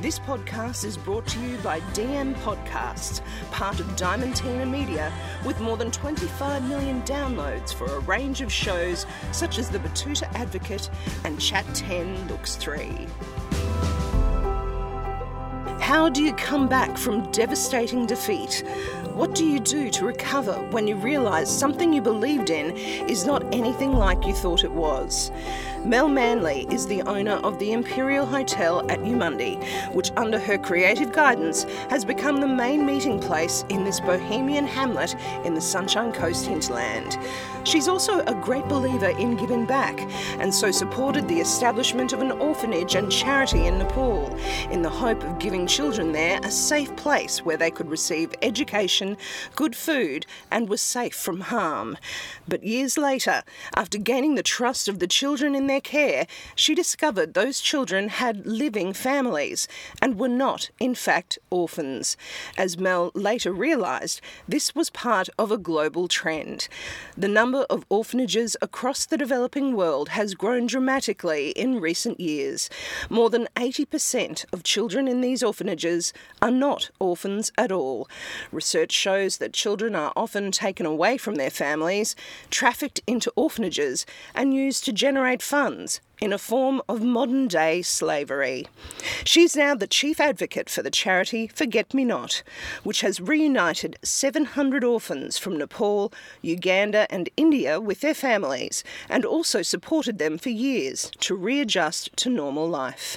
This podcast is brought to you by DM Podcasts, part of Diamantina Media, with more than 25 million downloads for a range of shows such as The Betoota Advocate and Chat 10 Looks 3. How do you come back from devastating defeat? What do you do to recover when you realise something you believed in is not anything like you thought it was? Mel Manley is the owner of the Imperial Hotel at Eumundi, which under her creative guidance has become the main meeting place in this bohemian hamlet in the Sunshine Coast hinterland. She's also a great believer in giving back, and so supported the establishment of an orphanage and charity in Nepal, in the hope of giving children there a safe place where they could receive education, good food, and were safe from harm. But years later, after gaining the trust of the children in their care, she discovered those children had living families and were not, in fact, orphans. As Mel later realised, this was part of a global trend. The number of orphanages across the developing world has grown dramatically in recent years. More than 80% of children in these orphanages are not orphans at all. Research shows that children are often taken away from their families, trafficked into orphanages, and used to generate funds in a form of modern-day slavery. She's now the chief advocate for the charity Forget Me Not, which has reunited 700 orphans from Nepal, Uganda and India with their families, and also supported them for years to readjust to normal life.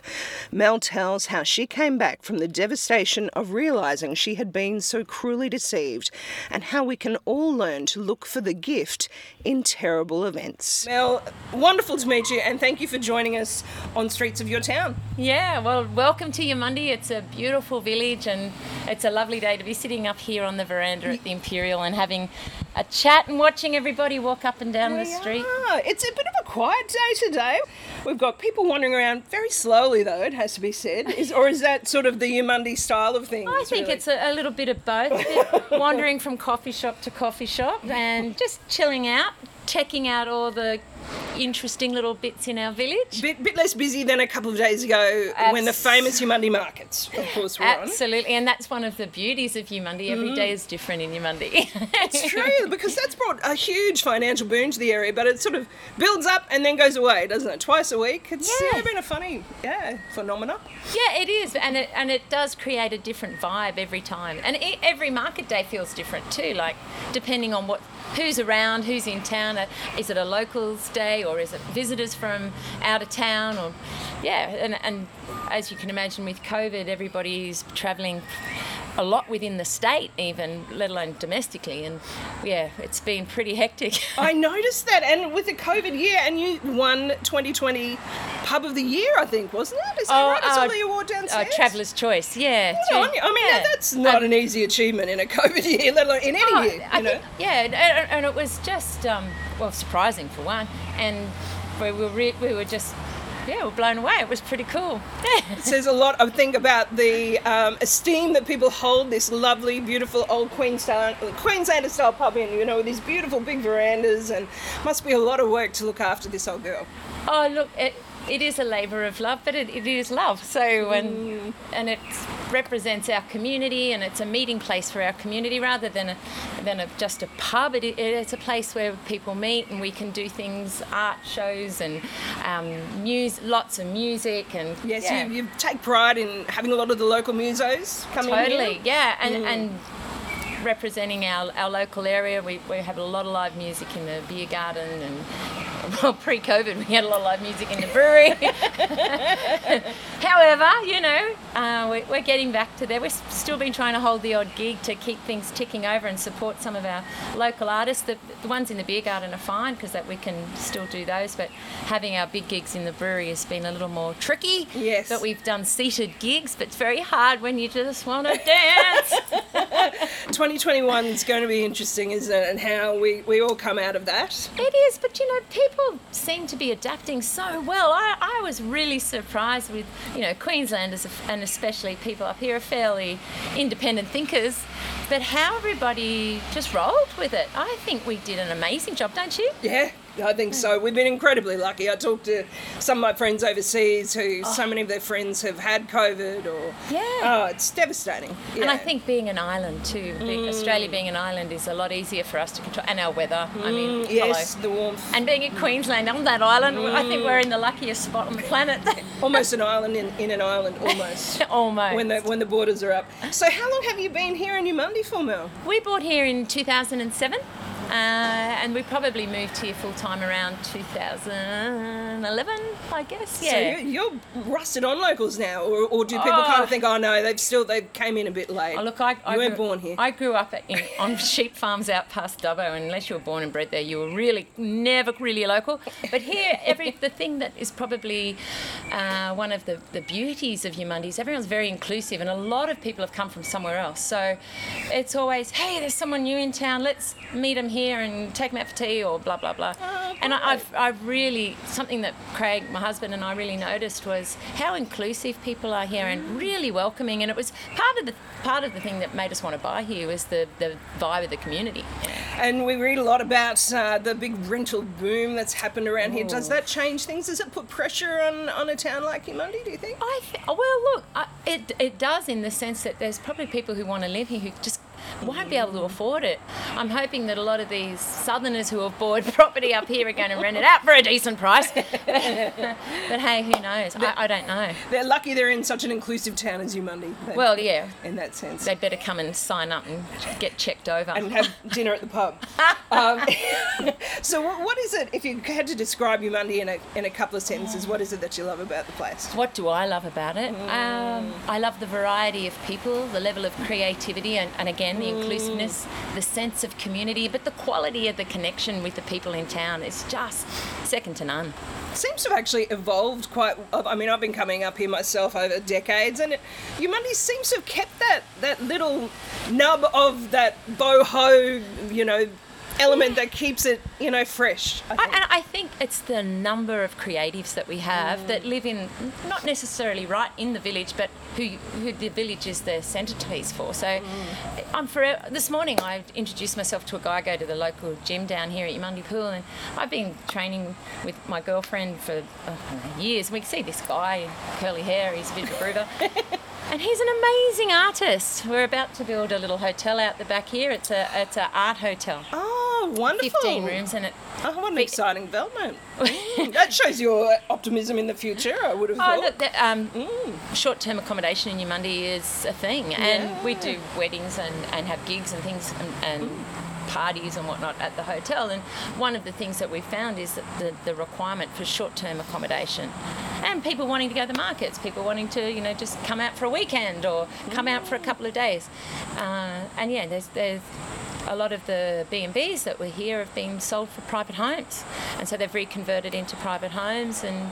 Mel tells how she came back from the devastation of realising she had been so cruelly deceived, and how we can all learn to look for the gift in terrible events. Mel, wonderful to meet you, and thank you for joining us on Streets of Your Town. Yeah, well, welcome to Eumundi. It's a beautiful village, and it's a lovely day to be sitting up here on the veranda at the Imperial and having a chat and watching everybody walk up and down the street. It's a bit of a quiet day today. We've got people wandering around very slowly, though, it has to be said. Is that sort of the Eumundi style of things? I think really? It's a little bit of both. Wandering from coffee shop to coffee shop and just chilling out, checking out all the interesting little bits in our village. Bit less busy than a couple of days ago when the famous Eumundi Markets, of course, were on. Absolutely, and that's one of the beauties of Eumundi. Every day is different in Eumundi. It's true, because that's brought a huge financial boon to the area, but it sort of builds up and then goes away, doesn't it? Twice a week. It's been a funny phenomena. Yeah, it is, and it does create a different vibe every time. And every market day feels different too, like depending on who's around, who's in town. Is it a locals day or is it visitors from out of town? Or and as you can imagine with COVID, everybody's travelling a lot within the state even, let alone domestically, and it's been pretty hectic. I noticed that, and with the COVID year, and you won 2020 Pub of the Year, I think, wasn't it? Is that right? It's all the award downstairs? Traveller's Choice, that's not an easy achievement in a COVID year, let alone in any year. And it was just, surprising for one, and we were blown away. It was pretty cool. Yeah. It says a lot, I think, about the esteem that people hold this lovely, beautiful old Queenslander-style pub in, with these beautiful big verandas, and must be a lot of work to look after this old girl. Oh, look, it is a labour of love, but it is love. So, and it represents our community, and it's a meeting place for our community rather than just a pub. It's a place where people meet, and we can do things, art shows, and lots of music. And you take pride in having a lot of the local musos coming in. Totally, and representing our local area. We have a lot of live music in the beer garden and well, pre-COVID, we had a lot of live music in the brewery. However, you know, we're getting back to there. We've still been trying to hold the odd gig to keep things ticking over and support some of our local artists. The ones in the beer garden are fine because that we can still do those, but having our big gigs in the brewery has been a little more tricky. Yes. But we've done seated gigs, but it's very hard when you just want to dance. 2021 is going to be interesting, isn't it? And how we all come out of that. It is, but you know, people seem to be adapting so well. I was really surprised with, you know, Queenslanders and especially people up here are fairly independent thinkers, but how everybody just rolled with it. I think we did an amazing job, don't you? Yeah. I think so. We've been incredibly lucky. I talked to some of my friends overseas who so many of their friends have had COVID or... Yeah. Oh, it's devastating. Yeah. And I think being an island too. Australia being an island is a lot easier for us to control. And our weather. I mean, yes, hello. The warmth. And being in Queensland on that island, I think we're in the luckiest spot on the planet. Almost an island in an island, almost. Almost. When the borders are up. So how long have you been here in Eumundi for, Mel? We bought here in 2007. And we probably moved here full-time around 2011, I guess, yeah. So you're rusted on locals now, or do people kind of think, oh, no, they came in a bit late? Oh, look, you weren't born here. I grew up on sheep farms out past Dubbo, and unless you were born and bred there, you were really never really local. But here, the thing that is probably one of the beauties of Eumundi is everyone's very inclusive, and a lot of people have come from somewhere else. So it's always, hey, there's someone new in town, let's meet them here and take them out for tea or blah blah blah. And I've really, something that Craig, my husband, and I really noticed was how inclusive people are here and really welcoming, and it was part of the thing that made us want to buy here was the vibe of the community. And we read a lot about the big rental boom that's happened around here. Does that change things? Does it put pressure on a town like Eumundi, do you think? It does, in the sense that there's probably people who want to live here who just won't be able to afford it. I'm hoping that a lot of these southerners who have bought property up here are going to rent it out for a decent price. But hey, who knows? I don't know. They're lucky they're in such an inclusive town as Eumundi. Well, yeah. In that sense. They'd better come and sign up and get checked over. And have dinner at the pub. So what is it, if you had to describe Eumundi in a couple of sentences, what is it that you love about the place? What do I love about it? I love the variety of people, the level of creativity, and again, the inclusiveness, the sense of community, but the quality of the connection with the people in town is just second to none. Seems to have actually evolved quite. I mean, I've been coming up here myself over decades, and Eumundi seems to have kept that little nub of that boho, you know, element that keeps it, you know, fresh. I think it's the number of creatives that we have that live in, not necessarily right in the village, but who the village is their centrepiece for. So I'm forever. This morning I introduced myself to a guy. I go to the local gym down here at Eumundi Pool, and I've been training with my girlfriend for years. We see this guy, curly hair, he's a bit of a brooder. And he's an amazing artist. We're about to build a little hotel out the back here. It's an art hotel. Oh, wonderful. 15 rooms in it. Oh, what an exciting development. That shows your optimism in the future, I would have thought. Look, short-term accommodation in Eumundi is a thing. Yeah. And we do weddings and have gigs and things and parties and whatnot at the hotel, and one of the things that we found is that the requirement for short-term accommodation and people wanting to go to the markets, people wanting to, you know, just come out for a weekend or come out for a couple of days, and yeah, there's a lot of the B&Bs that were here have been sold for private homes, and so they've reconverted into private homes, and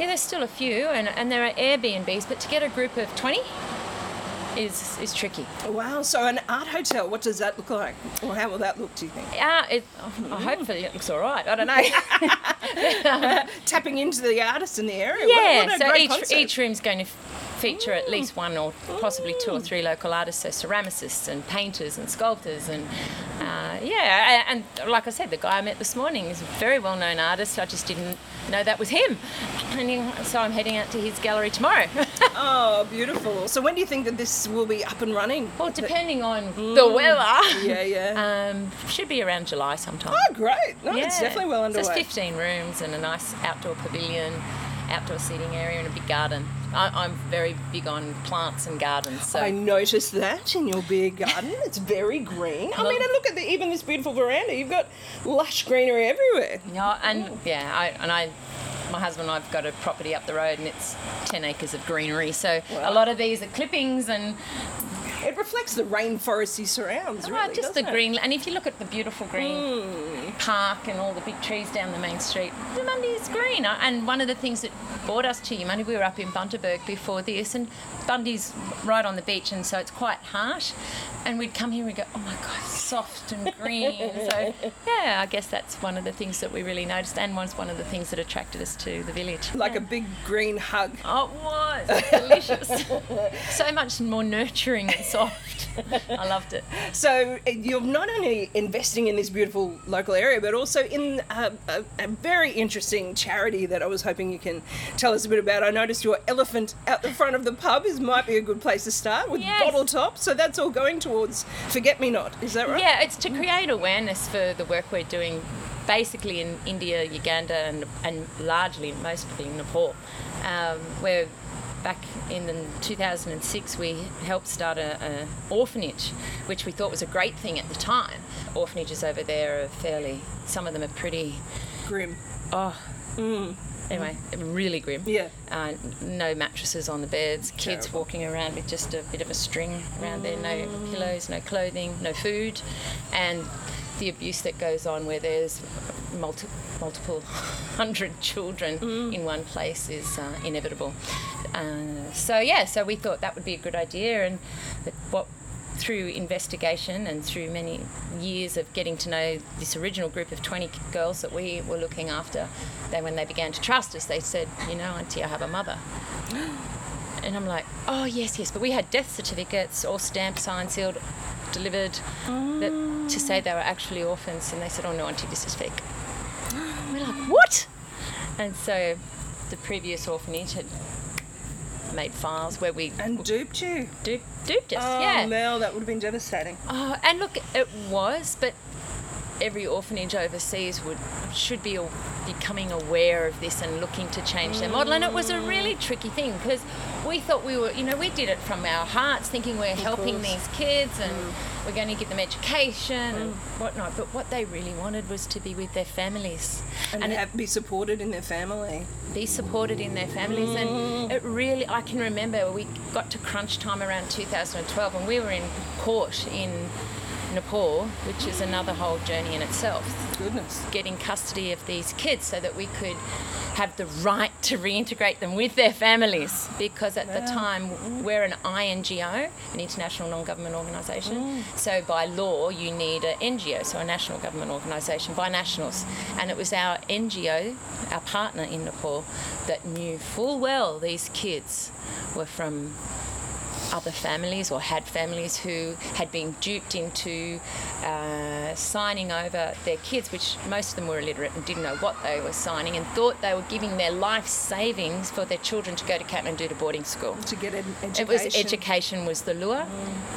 yeah, there's still a few, and there are Airbnbs, but to get a group of 20 is tricky. Wow, so an art hotel, what does that look like? Or how will that look, do you think? Hopefully it looks all right, I don't know. Tapping into the artists in the area. Yeah, what so each room's going to feature at least one or possibly two or three local artists, so ceramicists and painters and sculptors and and like I said, the guy I met this morning is a very well-known artist. I just didn't know that was him, and so I'm heading out to his gallery tomorrow. Oh, beautiful. So when do you think that this will be up and running? Well, depending on the weather. Yeah, yeah. Should be around July sometime. Oh, great. No, yeah. It's definitely well underway. So it's 15 rooms and a nice outdoor pavilion. outdoor seating area and a big garden. I'm very big on plants and gardens. So. I noticed that in your beer garden. It's very green. I mean, and look at even this beautiful veranda. You've got lush greenery everywhere. Yeah, and yeah, my husband and I've got a property up the road, and it's 10 acres of greenery. So wow. A lot of these are clippings and. It reflects the rainforesty surrounds, really, just the green. And if you look at the beautiful green park and all the big trees down the main street, Eumundi is green. And one of the things that brought us to Eumundi, we were up in Bundaberg before this, and Bundy's right on the beach, and so it's quite harsh. And we'd come here and we'd go, oh, my God, soft and green. So, yeah, I guess that's one of the things that we really noticed and was one of the things that attracted us to the village. Like a big green hug. Oh, it was. Delicious. So much more nurturing and soft. I loved it. So you're not only investing in this beautiful local area, but also in a very interesting charity that I was hoping you can tell us a bit about. I noticed your elephant out the front of the pub might be a good place to start with bottle tops. So that's all going towards Forget Me Not. Is that right? Yeah, it's to create awareness for the work we're doing basically in India, Uganda and largely, mostly in Nepal, where back in 2006 we helped start an orphanage, which we thought was a great thing at the time. Orphanages over there are some of them are pretty... grim. Oh. Mm. Anyway, really grim. Yeah. No mattresses on the beds. Kids walking around with just a bit of a string around their neck. No pillows, no clothing, no food, and the abuse that goes on where there's multiple hundred children in one place is inevitable. So we thought that would be a good idea, and through investigation and through many years of getting to know this original group of 20 girls that we were looking after, then when they began to trust us, they said, you know, Auntie, I have a mother. And I'm like, oh, yes. But we had death certificates, all stamped, signed, sealed, delivered, to say they were actually orphans. And they said, oh, no, Auntie, this is fake. We're like, what? And so the previous orphanage had made files where we... And duped you. Duped us, yeah. Oh, Mel, that would have been devastating. Oh, and look, it was, but every orphanage overseas should be becoming aware of this and looking to change their model. And it was a really tricky thing because we thought we were, you know, we did it from our hearts, thinking we're helping these kids and we're going to give them education and whatnot. But what they really wanted was to be with their families. And be supported in their family. Be supported in their families. And it really, I can remember we got to crunch time around 2012 and we were in court in Nepal, which is another whole journey in itself. Goodness. Getting custody of these kids so that we could have the right to reintegrate them with their families, because at the time we're an INGO, an international non-government organisation. So by law you need an NGO, so a national government organisation, by nationals. And it was our NGO, our partner in Nepal, that knew full well these kids were from other families or had families who had been duped into signing over their kids, which most of them were illiterate and didn't know what they were signing and thought they were giving their life savings for their children to go to Kathmandu to boarding school. To get an education. Education was the lure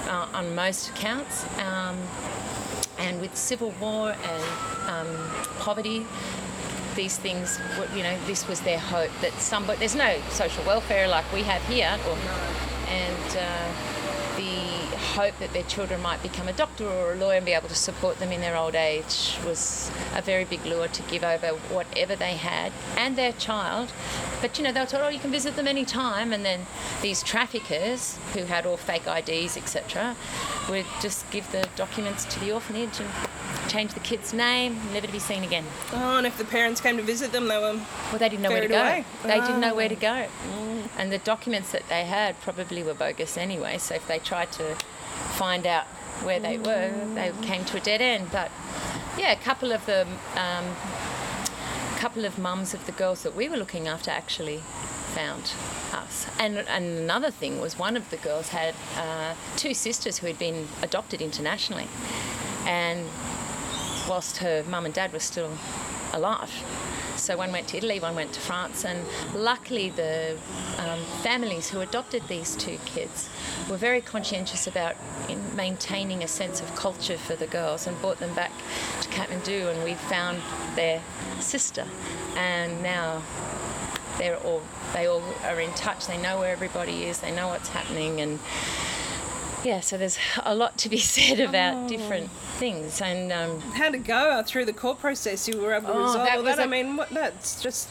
on most accounts. And with civil war and poverty, these things, you know, this was their hope that somebody... There's no social welfare like we have here. And the hope that their children might become a doctor or a lawyer and be able to support them in their old age was a very big lure to give over whatever they had and their child. But, you know, they were told, oh, you can visit them any time. And then these traffickers, who had all fake IDs, etc., would just give the documents to the orphanage and change the kid's name, never to be seen again. Oh, and if the parents came to visit them, they were... Well, they didn't know where to go. They didn't know where to go. And the documents that they had probably were bogus anyway, so if they tried to find out where they were, they came to a dead end. But, yeah, a couple of mums of the girls that we were looking after actually found us. And another thing was one of the girls had two sisters who had been adopted internationally. And whilst her mum and dad were still alive. So one went to Italy, one went to France, and luckily the families who adopted these two kids were very conscientious about maintaining a sense of culture for the girls and brought them back to Kathmandu, and we found their sister. And now they all are in touch. They know where everybody is. They know what's happening, and yeah, so there's a lot to be said about different things. And how to go through the court process? You were able to resolve that. That's just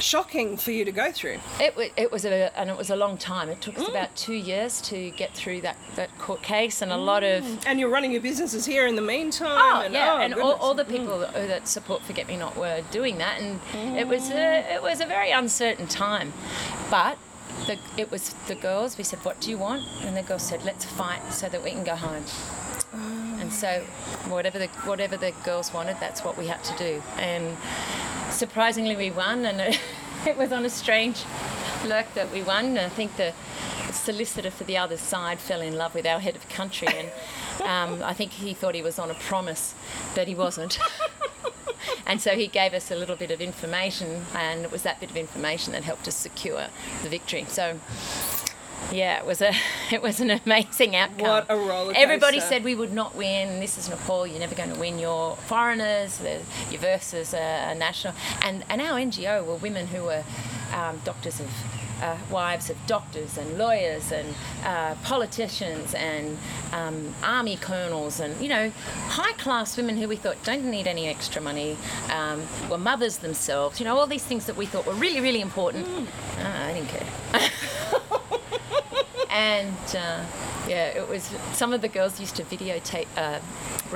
shocking for you to go through. It was a long time. It took us about 2 years to get through that court case, and a lot of. And you're running your businesses here in the meantime. And all the people that support Forget Me Not were doing that, and it was a very uncertain time, but. It was the girls. We said, "What do you want?" And the girls said, "Let's fight so that we can go home." And so, whatever the girls wanted, that's what we had to do. And surprisingly, we won. And it was on a strange lurk that we won. And I think the solicitor for the other side fell in love with our head of country, and I think he thought he was on a promise, but he wasn't. And so he gave us a little bit of information, and it was that bit of information that helped us secure the victory. So, yeah, it was an amazing outcome. What a roller coaster. Everybody said we would not win. This is Nepal. You're never going to win. You're foreigners. Your versus are national. And our NGO were women who were doctors of... wives of doctors and lawyers and politicians and army colonels and, high-class women who we thought don't need any extra money, were mothers themselves, all these things that we thought were really, really important. I didn't care. And, it was... Some of the girls used to videotape,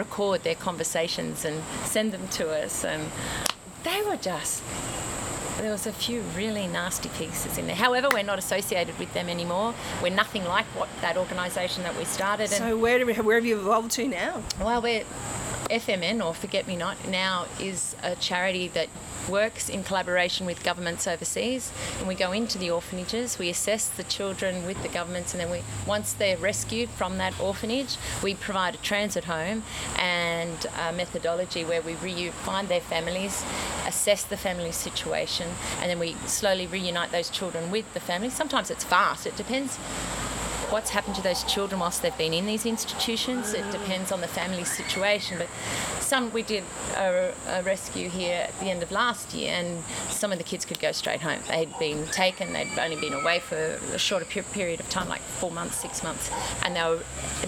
record their conversations and send them to us, and they were just... There was a few really nasty pieces in there. However, we're not associated with them anymore. We're nothing like that organisation that we started. So where have you evolved to now? Well, we're FMN, or Forget Me Not, now is a charity that works in collaboration with governments overseas, and we go into the orphanages, we assess the children with the governments, and then once they're rescued from that orphanage, we provide a transit home and a methodology where we find their families, assess the family situation, and then we slowly reunite those children with the family. Sometimes it's fast, it depends what's happened to those children whilst they've been in these institutions. It depends on the family situation, but we did a rescue here at the end of last year, and some of the kids could go straight home. They'd been taken, they'd only been away for a shorter period of time, like 4 months, 6 months, and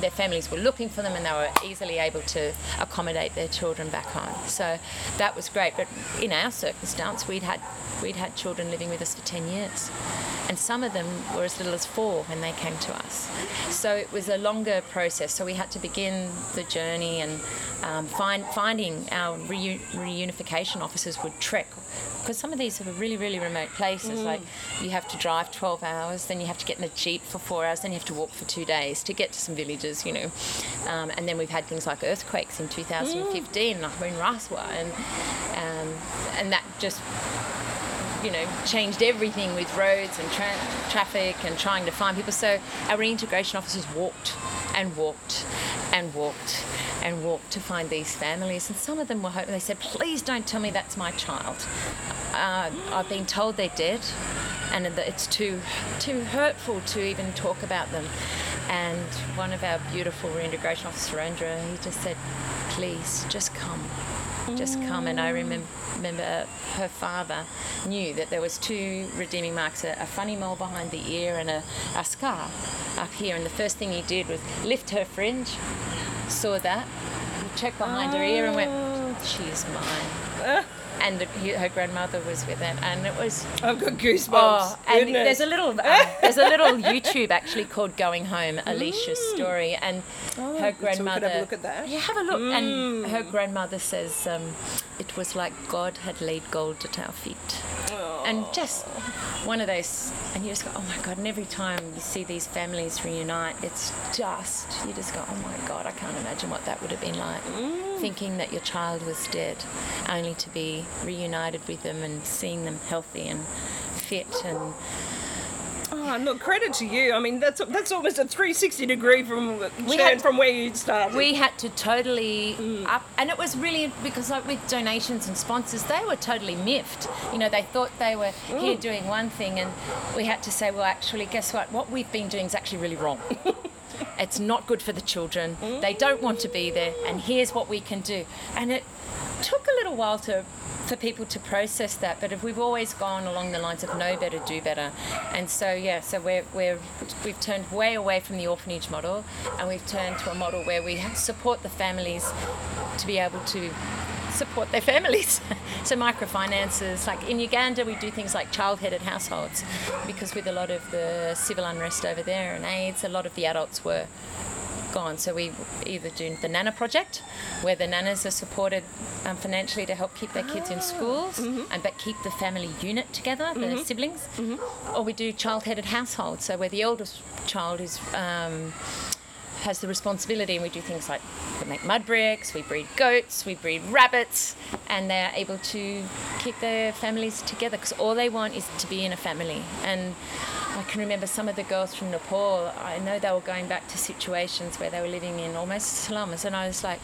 their families were looking for them, and they were easily able to accommodate their children back home. So that was great, but in our circumstance, we'd had children living with us for 10 years. And some of them were as little as 4 when they came to us. So it was a longer process. So we had to begin the journey, and finding our reunification officers would trek, because some of these are really, really remote places. Like you have to drive 12 hours, then you have to get in a jeep for 4 hours, then you have to walk for 2 days to get to some villages, and then we've had things like earthquakes in 2015, like in Raswa, and that just... changed everything with roads and traffic and trying to find people. So our reintegration officers walked and walked and walked and walked to find these families. And some of them were hoping. They said, "Please don't tell me that's my child. I've been told they're dead, and it's too hurtful to even talk about them." And one of our beautiful reintegration officers, Surendra, he just said, "Please, just come. Just come." And I remember her father knew that there was 2 redeeming marks, a funny mole behind the ear and a scar up here. And the first thing he did was lift her fringe, saw that, checked behind her ear and went, "She's mine." And her grandmother was with them, and it was... I've got goosebumps. And goodness. There's a little YouTube actually called "Going Home," Alicia's story, and her grandmother... Have a look at that. Yeah, have a look. And her grandmother says, "It was like God had laid gold at our feet." And just one of those, and you just go, "Oh my God!" And every time you see these families reunite, it's just, you just go, "Oh my God! I can't imagine what that would have been like." Thinking that your child was dead, only to be reunited with them and seeing them healthy and fit. And look, credit to you. I mean, that's almost a 360 degree from where you started. We had to totally up, and it was really because, like, with donations and sponsors, they were totally miffed. They thought they were here doing one thing, and we had to say, "Well, actually, guess what? What we've been doing is actually really wrong." It's not good for the children. They don't want to be there, and here's what we can do. And it took a little while for people to process that, but we've always gone along the lines of know better, do better. And so, yeah, so we've turned way away from the orphanage model, and we've turned to a model where we support the families to be able to support their families. So microfinances, like in Uganda we do things like child-headed households, because with a lot of the civil unrest over there and AIDS, a lot of the adults were gone. So we either do the Nana project, where the Nanas are supported financially to help keep their kids in schools, and but keep the family unit together, the siblings, or we do child-headed households, so where the eldest child is has the responsibility, and we do things like we make mud bricks, we breed goats, we breed rabbits, and they're able to keep their families together, because all they want is to be in a family. And I can remember some of the girls from Nepal, I know they were going back to situations where they were living in almost slums, and I was like,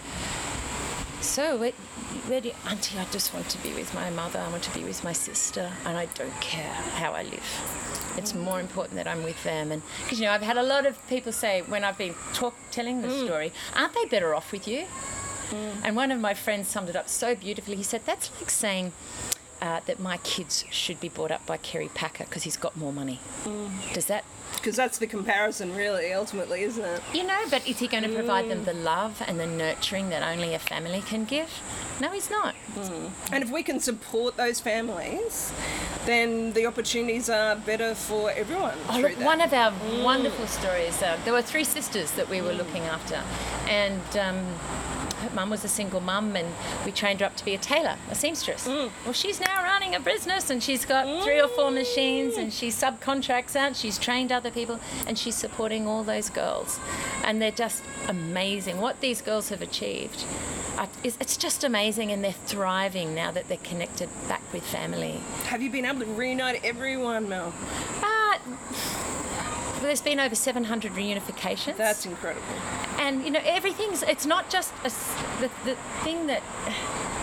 so where do you, Auntie, I just want to be with my mother, I want to be with my sister, and I don't care how I live. It's more important that I'm with them. And because, you know, I've had a lot of people say when I've been telling the story, aren't they better off with you? And one of my friends summed it up so beautifully. He said, that's like saying that my kids should be brought up by Kerry Packer because he's got more money. Does that... Because that's the comparison, really, ultimately, isn't it? You know, but is he going to provide them the love and the nurturing that only a family can give? No, he's not. And if we can support those families, then the opportunities are better for everyone. Oh, look, one of our wonderful stories, there were three sisters that we were looking after, and her mum was a single mum, and we trained her up to be a tailor, a seamstress. Well, she's now running a business, and she's got 3 or 4 machines, and she subcontracts out, she's trained other people, and she's supporting all those girls. And they're just amazing. What these girls have achieved, it's just amazing, and they're thriving now that they're connected back with family. Have you been able to reunite everyone, Mel? There's been over 700 reunifications. That's incredible. And, you know, it's not just the thing that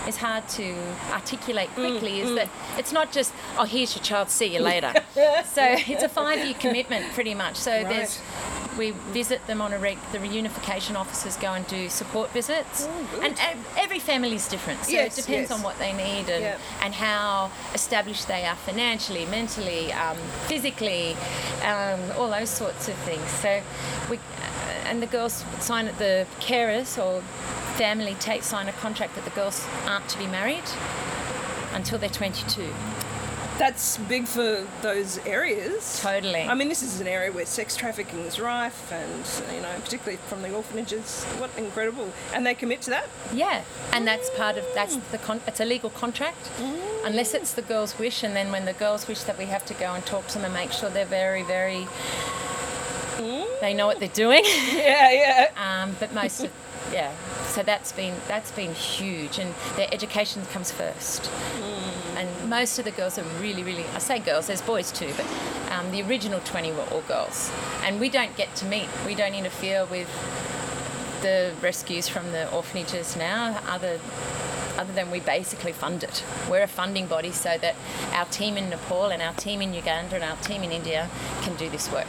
is hard to articulate quickly is that it's not just, oh, here's your child, see you later. So it's a 5-year commitment, pretty much. So we visit them on the reunification officers go and do support visits. And every family's different, so it depends on what they need and how established they are financially, mentally, physically, all those sorts of things. So and the girls sign at the carers or family sign a contract that the girls aren't to be married until they're 22. That's big for those areas. Totally. I mean, this is an area where sex trafficking is rife, and, you know, particularly from the orphanages. What incredible! And they commit to that. Yeah, and that's part of it's a legal contract, unless it's the girls' wish, and then when the girls wish that, we have to go and talk to them and make sure they're very, very. They know what they're doing. Yeah. But most of. Yeah, so that's been huge, and their education comes first. And most of the girls are really, really. I say girls, there's boys too, but the original 20 were all girls, and we don't get to meet. We don't interfere with the rescues from the orphanages now, other than we basically fund it. We're a funding body, so that our team in Nepal and our team in Uganda and our team in India can do this work.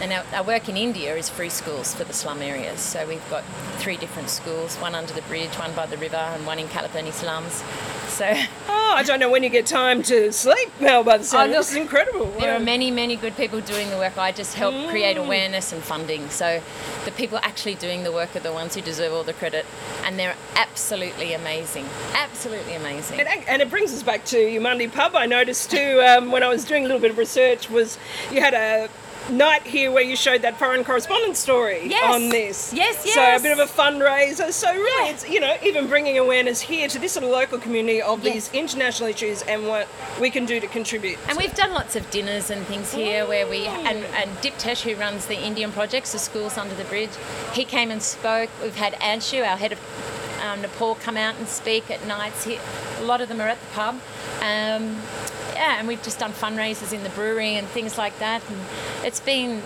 And our work in India is free schools for the slum areas. So we've got 3 different schools, one under the bridge, one by the river, and one in Kalapani slums. So I don't know when you get time to sleep, Mel, by the sound. This is incredible. There are many, many good people doing the work. I just help create awareness and funding. So the people actually doing the work are the ones who deserve all the credit, and they're absolutely amazing. Absolutely amazing. And it brings us back to Eumundi Pub. I noticed too, when I was doing a little bit of research, was you had a night here where you showed that foreign correspondent story on this. Yes. So a bit of a fundraiser. So really, it's, you know, even bringing awareness here to this sort of local community of these international issues and what we can do to contribute. And we've done lots of dinners and things here where we, and Diptesh, who runs the Indian projects, the schools under the bridge, he came and spoke. We've had Anshu, our head of Nepal, come out and speak at nights here. A lot of them are at the pub. And we've just done fundraisers in the brewery and things like that. And it's been,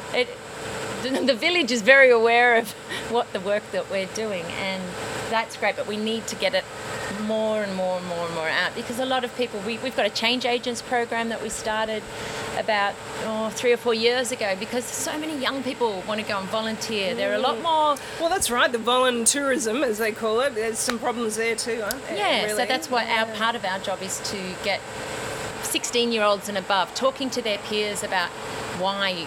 the village is very aware of what the work that we're doing, and that's great, but we need to get it more and more out, because a lot of people, we've got a change agents program that we started about 3 or 4 years ago, because so many young people want to go and volunteer. Mm. There are a lot more. Well, that's right, the voluntourism, as they call it. There's some problems there too, aren't there? Yeah, really? So that's what our part of our job is, to get 16-year-olds and above talking to their peers about why,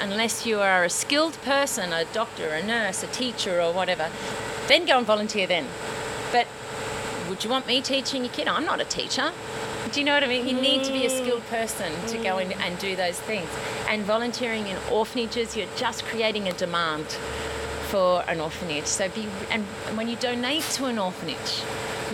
unless you are a skilled person, a doctor, a nurse, a teacher or whatever, then go and volunteer then. But would you want me teaching your kid? I'm not a teacher. Do you know what I mean? You need to be a skilled person to go in and do those things. And volunteering in orphanages, you're just creating a demand for an orphanage. So and when you donate to an orphanage,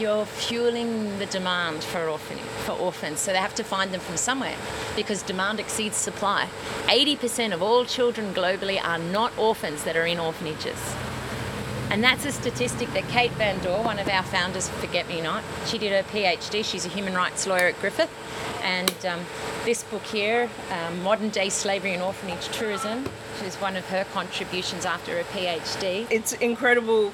you're fueling the demand for orphans. So they have to find them from somewhere, because demand exceeds supply. 80% of all children globally are not orphans that are in orphanages. And that's a statistic that Kate Van Dor, one of our founders of Forget Me Not, she did her PhD. She's a human rights lawyer at Griffith. And this book here, Modern Day Slavery and Orphanage Tourism, which is one of her contributions after her PhD. It's incredible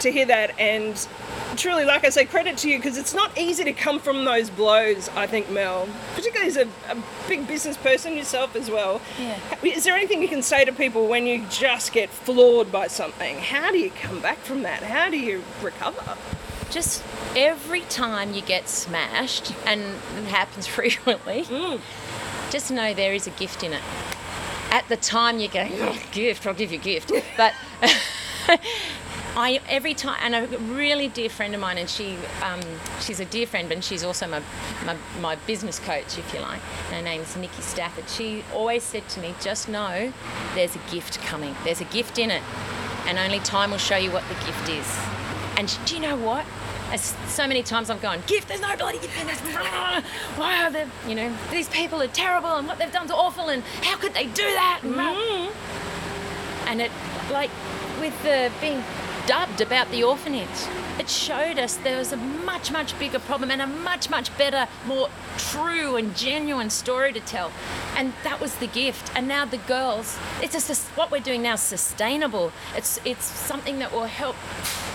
to hear that. And truly, like I say, credit to you, because it's not easy to come from those blows, I think, Mel, particularly as a big business person yourself as well. Yeah. Is there anything you can say to people when you just get floored by something? How do you come back from that? How do you recover? Just every time you get smashed, and it happens frequently, just know there is a gift in it. At the time you go, oh, gift, I'll give you a gift. But every time, and a really dear friend of mine, and she's a dear friend, but she's also my business coach, if you like. Her name's Nikki Stafford. She always said to me, just know there's a gift coming. There's a gift in it, and only time will show you what the gift is. And do you know what? As so many times I've gone, gift, there's no bloody gift in this. Wow, these people are terrible, and what they've done's awful, and how could they do that? Mm-hmm. And it, like with the being dubbed about the orphanage, it showed us there was a much, much bigger problem and a much, much better, more true and genuine story to tell. And that was the gift. And now the girls, it's just what we're doing now is sustainable. It's something that will help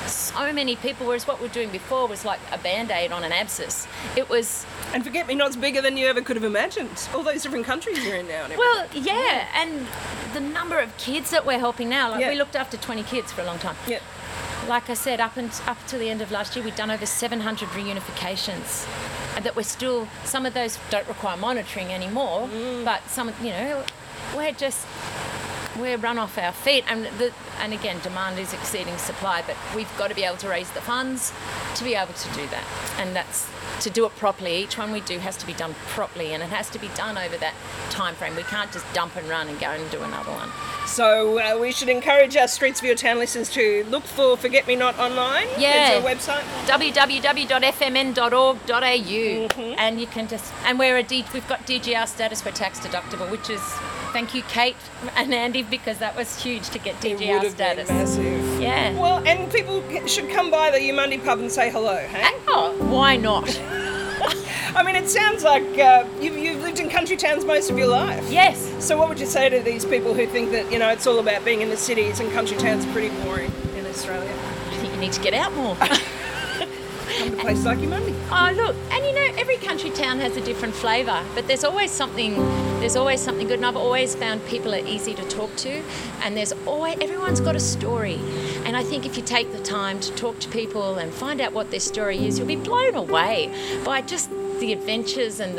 so many people, whereas what we're doing before was like a Band-Aid on an abscess. It was... And Forget Me Not's bigger than you ever could have imagined. All those different countries you're in now. And well, yeah, and the number of kids that we're helping now, like we looked after 20 kids for a long time. Yeah. Like I said, up to the end of last year, we'd done over 700 reunifications, and that we're still, some of those don't require monitoring anymore, but some, we're run off our feet, and again, demand is exceeding supply, but we've got to be able to raise the funds to be able to do that, and that's to do it properly. Each one we do has to be done properly, and it has to be done over that time frame. We can't just dump and run and go and do another one. So we should encourage our Streets of Your Town listeners to look for Forget Me Not online. Yeah, there's our website, www.fmn.org.au, and you can just, and we've got DGR status, we're tax deductible, which is, thank you, Kate and Andy, because that was huge to get DGR status. Been massive. Yeah. Well, and people should come by the Eumundi pub and say hello, hey? Oh, why not? I mean, it sounds like you've lived in country towns most of your life. Yes. So what would you say to these people who think that, it's all about being in the cities and country towns are pretty boring in Australia? I think you need to get out more. Come to a place like Eumundi. Oh, look, and every country town has a different flavour, but there's always something good, and I've always found people are easy to talk to, and everyone's got a story, and I think if you take the time to talk to people and find out what their story is, you'll be blown away by just the adventures and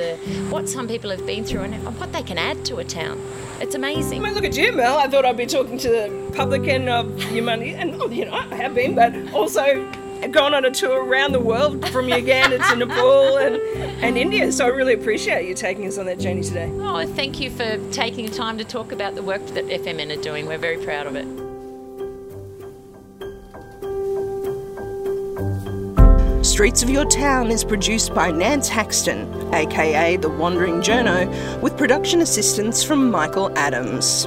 what some people have been through and what they can add to a town. It's amazing. I mean, look at you, Mel. I thought I'd be talking to the publican of Eumundi, and I have been, but also gone on a tour around the world from Uganda to Nepal and India, so I really appreciate you taking us on that journey today. Oh, thank you for taking time to talk about the work that FMN are doing. We're very proud of it. Streets of Your Town is produced by Nance Haxton, aka The Wandering Journo, with production assistance from Michael Adams.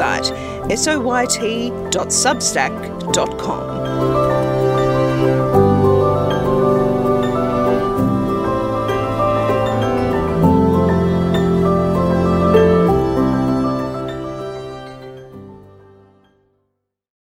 soyt.substack.com.